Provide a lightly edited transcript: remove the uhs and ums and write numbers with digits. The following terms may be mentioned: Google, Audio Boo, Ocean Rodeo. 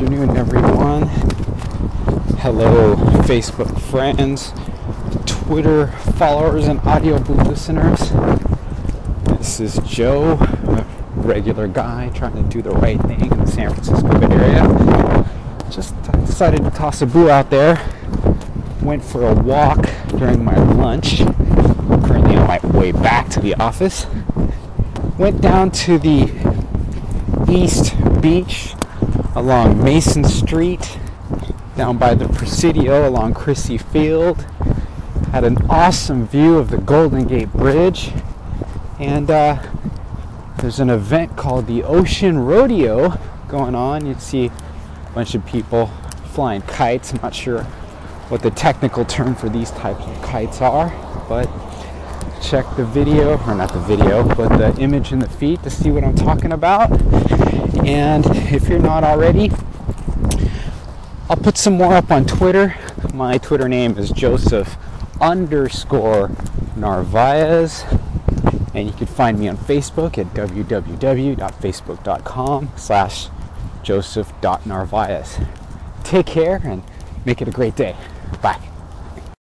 afternoon, everyone. Hello, Facebook friends, Twitter followers, and Audio Boo listeners. This is Joe, a regular guy trying to do the right thing in the San Francisco Bay Area. Just decided to toss a boo out there. Went for a walk during my lunch. I'm currently on my way back to the office. Went down to the East Beach along Mason Street, down by the Presidio along Chrissy Field. Had an awesome view of the Golden Gate Bridge. And there's an event called the Ocean Rodeo going on. You'd see a bunch of people flying kites. I'm not sure what the technical term for these types of kites are, but check the video, or not the video, but the image in the feed to see what I'm talking about. And if you're not already, I'll put some more up on Twitter. My Twitter name is Joseph_Narvaez. And you can find me on Facebook at www.facebook.com/Joseph.Narvaez. Take care and make it a great day. Bye.